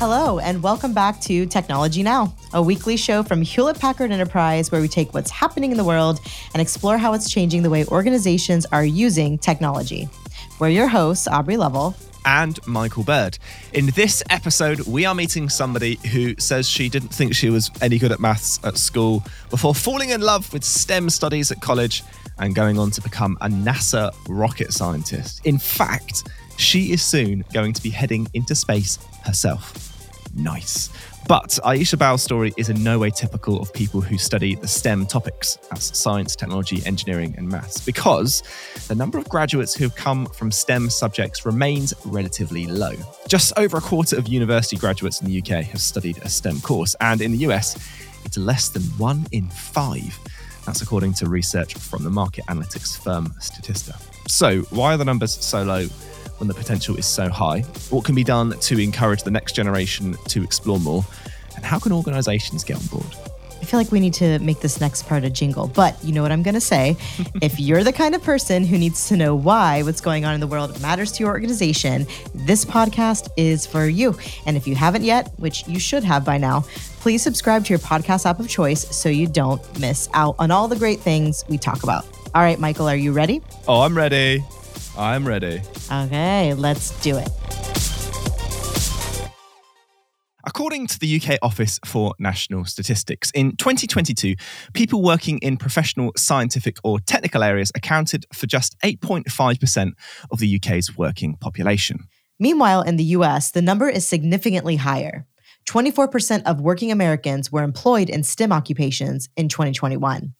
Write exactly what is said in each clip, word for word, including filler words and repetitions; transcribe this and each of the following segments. Hello, and welcome back to Technology Now, a weekly show from Hewlett Packard Enterprise where we take what's happening in the world and explore how it's changing the way organizations are using technology. We're your hosts, Aubrey Lovell and Michael Bird. In this episode, we are meeting somebody who says she didn't think she was any good at maths at school before falling in love with STEM studies at college and going on to become a NASA rocket scientist. In fact, she is soon going to be heading into space herself. Nice. But Aisha Bowe's story is in no way typical of people who study the STEM topics as science, technology, engineering, and maths, because the number of graduates who have come from STEM subjects remains relatively low. Just over a quarter of university graduates in the U K have studied a STEM course, and in the U S, it's less than one in five. That's according to research from the market analytics firm Statista. So why are the numbers so low when the potential is so high? What can be done to encourage the next generation to explore more? And how can organizations get on board? I feel like we need to make this next part a jingle, but you know what I'm going to say. If you're the kind of person who needs to know why what's going on in the world matters to your organization, this podcast is for you. And if you haven't yet, which you should have by now, please subscribe to your podcast app of choice so you don't miss out on all the great things we talk about. All right, Michael, are you ready? Oh, I'm ready. I'm ready. Okay, let's do it. According to the U K Office for National Statistics, in twenty twenty-two, people working in professional, scientific or technical areas accounted for just eight point five percent of the U K's working population. Meanwhile, in the U S, the number is significantly higher. twenty-four percent of working Americans were employed in STEM occupations in twenty twenty-one.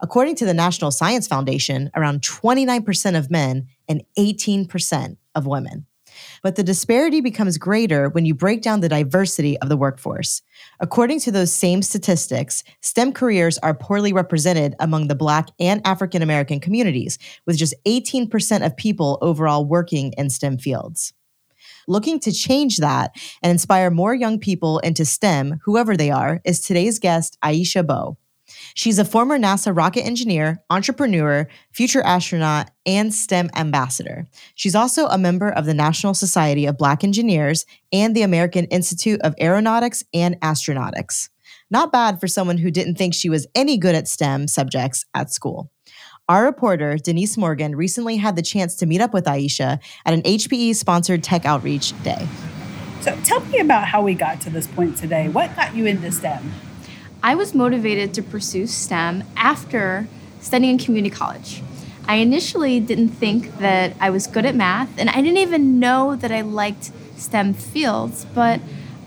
According to the National Science Foundation, around twenty-nine percent of men and eighteen percent of women. But the disparity becomes greater when you break down the diversity of the workforce. According to those same statistics, STEM careers are poorly represented among the Black and African American communities, with just eighteen percent of people overall working in STEM fields. Looking to change that and inspire more young people into STEM, whoever they are, is today's guest, Aisha Bowe. She's a former NASA rocket engineer, entrepreneur, future astronaut, and STEM ambassador. She's also a member of the National Society of Black Engineers and the American Institute of Aeronautics and Astronautics. Not bad for someone who didn't think she was any good at STEM subjects at school. Our reporter, Denise Morgan, recently had the chance to meet up with Aisha at an H P E-sponsored tech outreach day. So tell me about how we got to this point today. What got you into STEM? I was motivated to pursue STEM after studying in community college. I initially didn't think that I was good at math, and I didn't even know that I liked STEM fields, but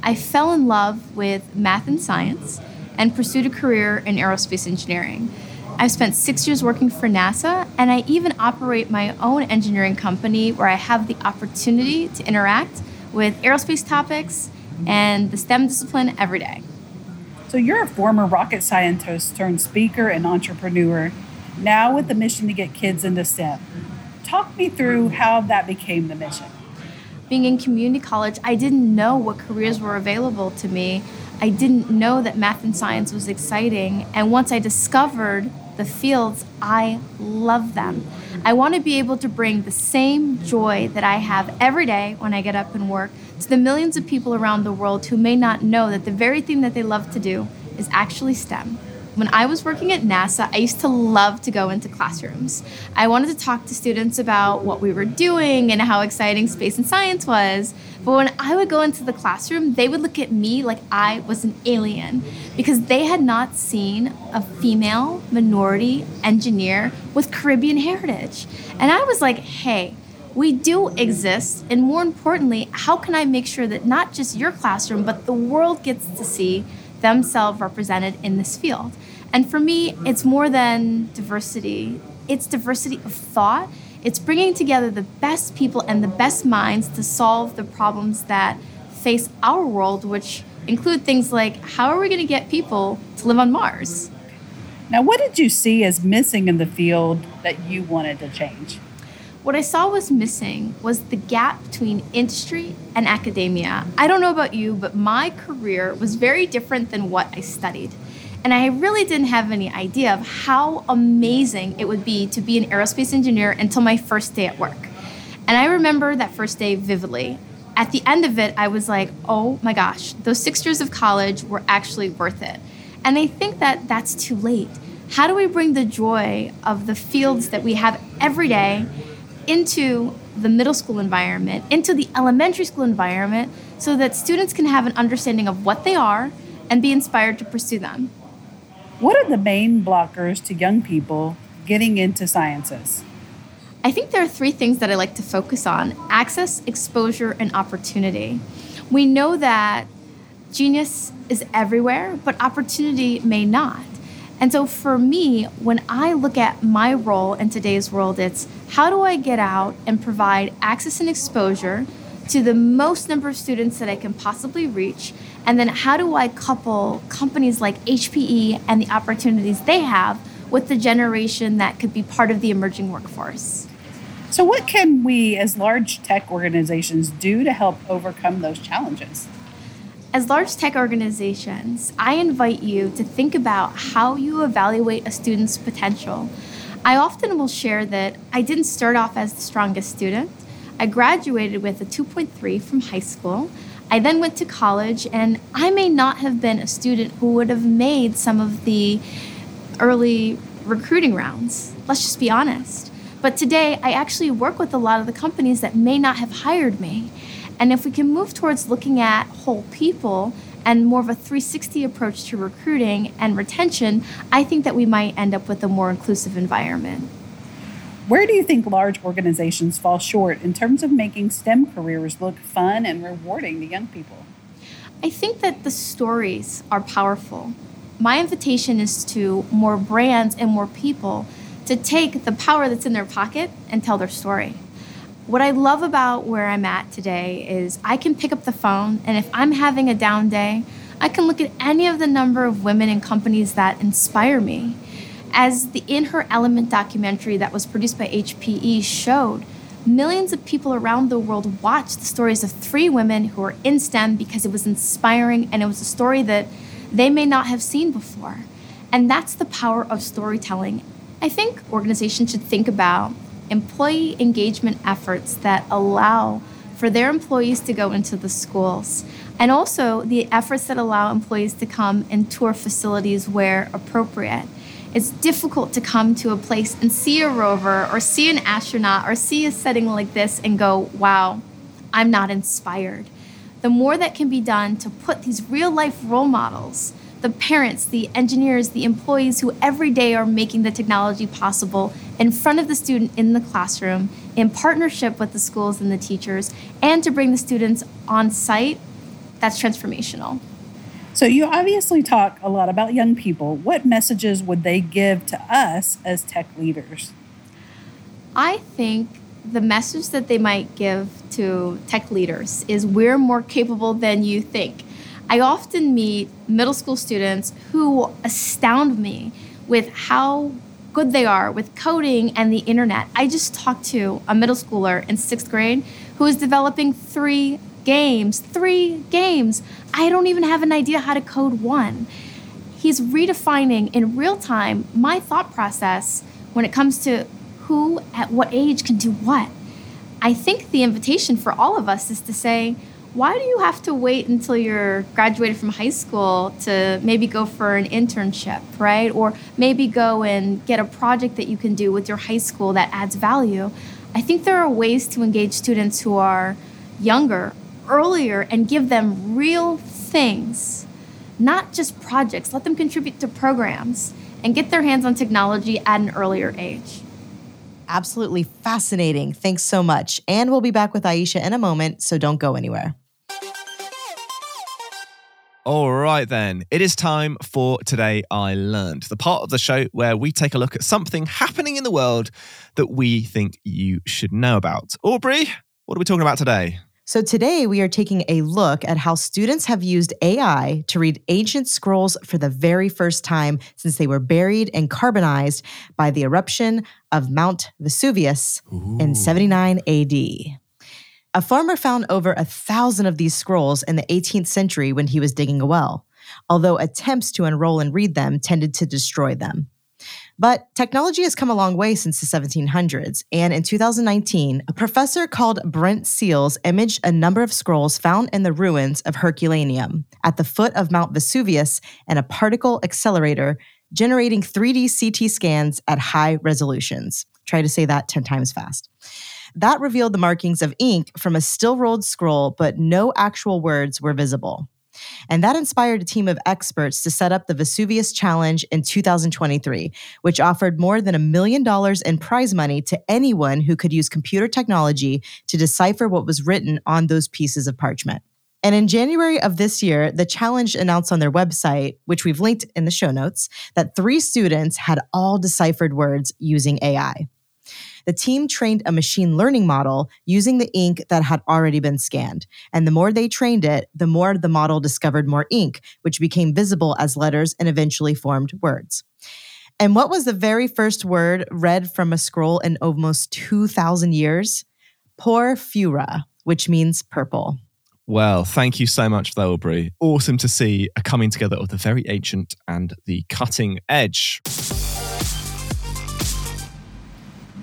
I fell in love with math and science and pursued a career in aerospace engineering. I've spent six years working for NASA, and I even operate my own engineering company where I have the opportunity to interact with aerospace topics and the STEM discipline every day. So you're a former rocket scientist turned speaker and entrepreneur, now with the mission to get kids into STEM. Talk me through how that became the mission. Being in community college, I didn't know what careers were available to me. I didn't know that math and science was exciting. And once I discovered the fields, I love them. I want to be able to bring the same joy that I have every day when I get up and work to the millions of people around the world who may not know that the very thing that they love to do is actually STEM. When I was working at NASA, I used to love to go into classrooms. I wanted to talk to students about what we were doing and how exciting space and science was. But when I would go into the classroom, they would look at me like I was an alien because they had not seen a female minority engineer with Caribbean heritage. And I was like, hey, we do exist, and more importantly, how can I make sure that not just your classroom, but the world gets to see themselves represented in this field? And for me, it's more than diversity. It's diversity of thought. It's bringing together the best people and the best minds to solve the problems that face our world, which include things like, how are we going to get people to live on Mars? Now, what did you see as missing in the field that you wanted to change? What I saw was missing was the gap between industry and academia. I don't know about you, but my career was very different than what I studied. And I really didn't have any idea of how amazing it would be to be an aerospace engineer until my first day at work. And I remember that first day vividly. at the end of it, I was like, oh my gosh, those six years of college were actually worth it. And I think that that's too late. How do we bring the joy of the fields that we have every day into the middle school environment, into the elementary school environment, so that students can have an understanding of what they are and be inspired to pursue them? What are the main blockers to young people getting into sciences? I think there are three things that I like to focus on: access, exposure, and opportunity. We know that genius is everywhere, but opportunity may not. And so for me, when I look at my role in today's world, it's how do I get out and provide access and exposure to the most number of students that I can possibly reach? And then how do I couple companies like H P E and the opportunities they have with the generation that could be part of the emerging workforce? So what can we as large tech organizations do to help overcome those challenges? As large tech organizations, I invite you to think about how you evaluate a student's potential. I often will share that I didn't start off as the strongest student. I graduated with a two point three from high school. I then went to college, and I may not have been a student who would have made some of the early recruiting rounds. Let's just be honest. But today, I actually work with a lot of the companies that may not have hired me. And if we can move towards looking at whole people and more of a three sixty approach to recruiting and retention, I think that we might end up with a more inclusive environment. Where do you think large organizations fall short in terms of making STEM careers look fun and rewarding to young people? I think that the stories are powerful. My invitation is to more brands and more people to take the power that's in their pocket and tell their story. What I love about where I'm at today is I can pick up the phone, and if I'm having a down day, I can look at any of the number of women and companies that inspire me. As the In Her Element documentary that was produced by H P E showed, millions of people around the world watched the stories of three women who were in STEM because it was inspiring, and it was a story that they may not have seen before. And that's the power of storytelling. I think organizations should think about employee engagement efforts that allow for their employees to go into the schools, and also the efforts that allow employees to come and tour facilities where appropriate. It's difficult to come to a place and see a rover or see an astronaut or see a setting like this and go, wow, I'm not inspired. The more that can be done to put these real-life role models, the parents, the engineers, the employees who every day are making the technology possible in front of the student in the classroom, in partnership with the schools and the teachers, and to bring the students on site, that's transformational. So you obviously talk a lot about young people. What messages would they give to us as tech leaders? I think the message that they might give to tech leaders is we're more capable than you think. I often meet middle school students who astound me with how good they are with coding and the internet. I just talked to a middle schooler in sixth grade who is developing three games, three games. I don't even have an idea how to code one. He's redefining in real time my thought process when it comes to who at what age can do what. I think the invitation for all of us is to say, why do you have to wait until you're graduated from high school to maybe go for an internship, right? Or maybe go and get a project that you can do with your high school that adds value. I think there are ways to engage students who are younger, earlier, and give them real things, not just projects. Let them contribute to programs and get their hands on technology at an earlier age. Absolutely fascinating. Thanks so much. And we'll be back with Aisha in a moment, so don't go anywhere. All right, then. It is time for Today I Learned, the part of the show where we take a look at something happening in the world that we think you should know about. Aubrey, what are we talking about today? So today we are taking a look at how students have used A I to read ancient scrolls for the very first time since they were buried and carbonized by the eruption of Mount Vesuvius Ooh. in seventy-nine A D. A farmer found over a thousand of these scrolls in the eighteenth century when he was digging a well, although attempts to unroll and read them tended to destroy them. But technology has come a long way since the seventeen hundreds, and in two thousand nineteen, a professor called Brent Seals imaged a number of scrolls found in the ruins of Herculaneum at the foot of Mount Vesuvius and a particle accelerator, generating three D C T scans at high resolutions. Try to say that ten times fast. That revealed the markings of ink from a still-rolled scroll, but no actual words were visible. And that inspired a team of experts to set up the Vesuvius Challenge in two thousand twenty-three, which offered more than a million dollars in prize money to anyone who could use computer technology to decipher what was written on those pieces of parchment. And in January of this year, the challenge announced on their website, which we've linked in the show notes, that three students had all deciphered words using A I. The team trained a machine learning model using the ink that had already been scanned. And the more they trained it, the more the model discovered more ink, which became visible as letters and eventually formed words. And what was the very first word read from a scroll in almost two thousand years? Porphyra, which means purple. Well, thank you so much, though, Aubrey. Awesome to see a coming together of the very ancient and the cutting edge.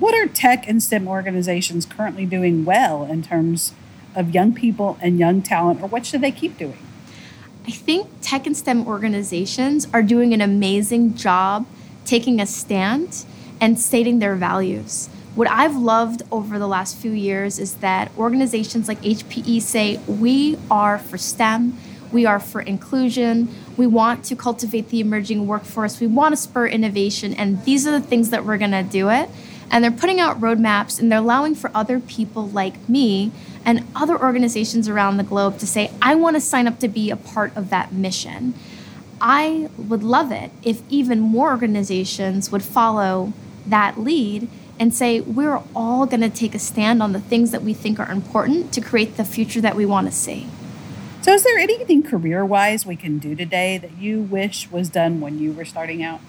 What are tech and STEM organizations currently doing well in terms of young people and young talent, or what should they keep doing? I think tech and STEM organizations are doing an amazing job taking a stand and stating their values. What I've loved over the last few years is that organizations like H P E say, we are for STEM, we are for inclusion, we want to cultivate the emerging workforce, we want to spur innovation, and these are the things that we're going to do it. And they're putting out roadmaps, and they're allowing for other people like me and other organizations around the globe to say, I want to sign up to be a part of that mission. I would love it if even more organizations would follow that lead and say, we're all going to take a stand on the things that we think are important to create the future that we want to see. So is there anything career-wise we can do today that you wish was done when you were starting out?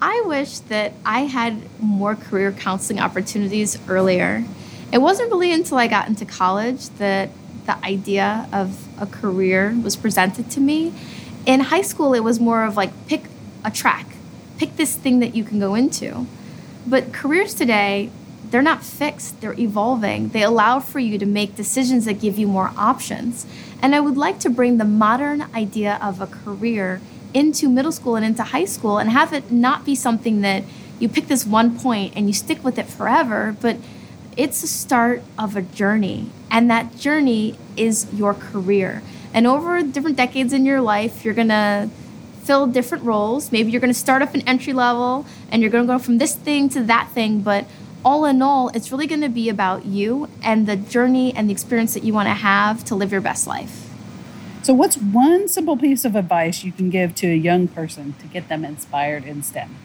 I wish that I had more career counseling opportunities earlier. It wasn't really until I got into college that the idea of a career was presented to me. In high school, it was more of like, pick a track, pick this thing that you can go into. But careers today, they're not fixed, they're evolving. They allow for you to make decisions that give you more options. And I would like to bring the modern idea of a career into middle school and into high school and have it not be something that you pick this one point and you stick with it forever, but it's the start of a journey. And that journey is your career. And over different decades in your life, you're gonna fill different roles. Maybe you're gonna start off an entry level and you're gonna go from this thing to that thing, but all in all, it's really gonna be about you and the journey and the experience that you wanna have to live your best life. So what's one simple piece of advice you can give to a young person to get them inspired in STEM?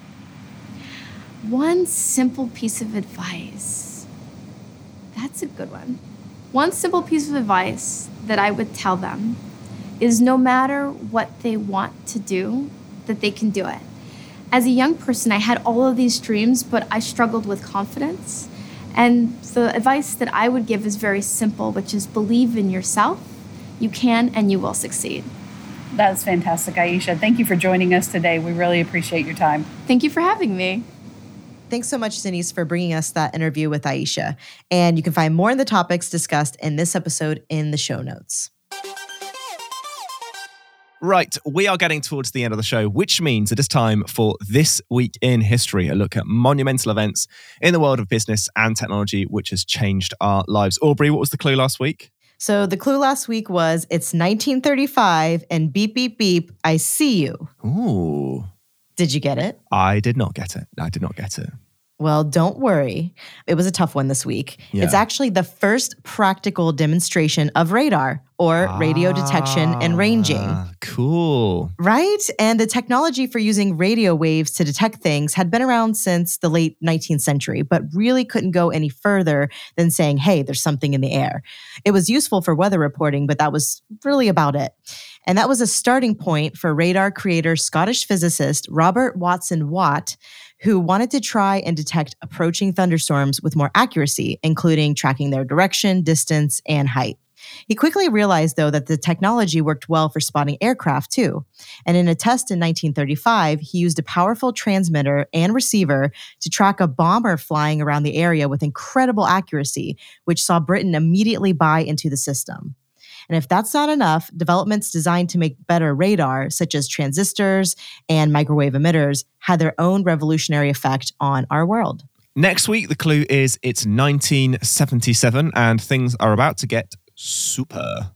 One simple piece of advice. That's a good one. One simple piece of advice that I would tell them is no matter what they want to do, that they can do it. As a young person, I had all of these dreams, but I struggled with confidence. And the advice that I would give is very simple, which is believe in yourself. You can and you will succeed. That's fantastic, Aisha. Thank you for joining us today. We really appreciate your time. Thank you for having me. Thanks so much, Denise, for bringing us that interview with Aisha. And you can find more of the topics discussed in this episode in the show notes. Right, we are getting towards the end of the show, which means it is time for This Week in History, a look at monumental events in the world of business and technology, which has changed our lives. Aubrey, what was the clue last week? So the clue last week was, it's nineteen thirty-five and beep, beep, beep, I see you. Ooh. Did you get it? I did not get it. I did not get it. Well, don't worry. It was a tough one this week. Yeah. It's actually the first practical demonstration of radar or ah, radio detection and ranging. Cool. Right? And the technology for using radio waves to detect things had been around since the late nineteenth century, but really couldn't go any further than saying, hey, there's something in the air. It was useful for weather reporting, but that was really about it. And that was a starting point for radar creator Scottish physicist Robert Watson-Watt, who wanted to try and detect approaching thunderstorms with more accuracy, including tracking their direction, distance, and height. He quickly realized, though, that the technology worked well for spotting aircraft, too. And in a test in nineteen thirty-five, he used a powerful transmitter and receiver to track a bomber flying around the area with incredible accuracy, which saw Britain immediately buy into the system. And if that's not enough, developments designed to make better radar, such as transistors and microwave emitters, had their own revolutionary effect on our world. Next week, the clue is it's nineteen seventy-seven and things are about to get super.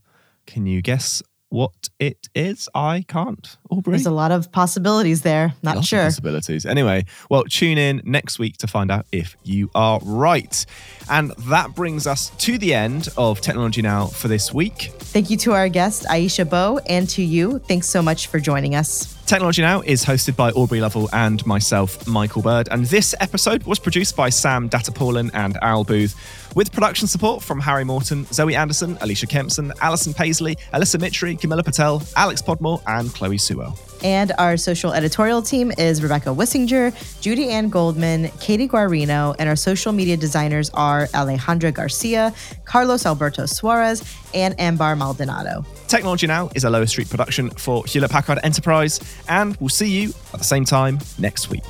Can you guess what it is? I can't, Aubrey. There's a lot of possibilities there. Not sure. Possibilities. Anyway, well, tune in next week to find out if you are right. And that brings us to the end of Technology Now for this week. Thank you to our guest, Aisha Bowe, and to you. Thanks so much for joining us. Technology Now is hosted by Aubrey Lovell and myself, Michael Bird, and this episode was produced by Sam Datapaulin and Al Booth, with production support from Harry Morton, Zoe Anderson, Alicia Kempson, Alison Paisley, Alyssa Mitri, Camilla Patel, Alex Podmore, and Chloe Sewell. And our social editorial team is Rebecca Wissinger, Judy Ann Goldman, Katie Guarino, and our social media designers are Alejandra Garcia, Carlos Alberto Suarez, and Ambar Maldonado. Technology Now is a Lower Street production for Hewlett Packard Enterprise, and we'll see you at the same time next week.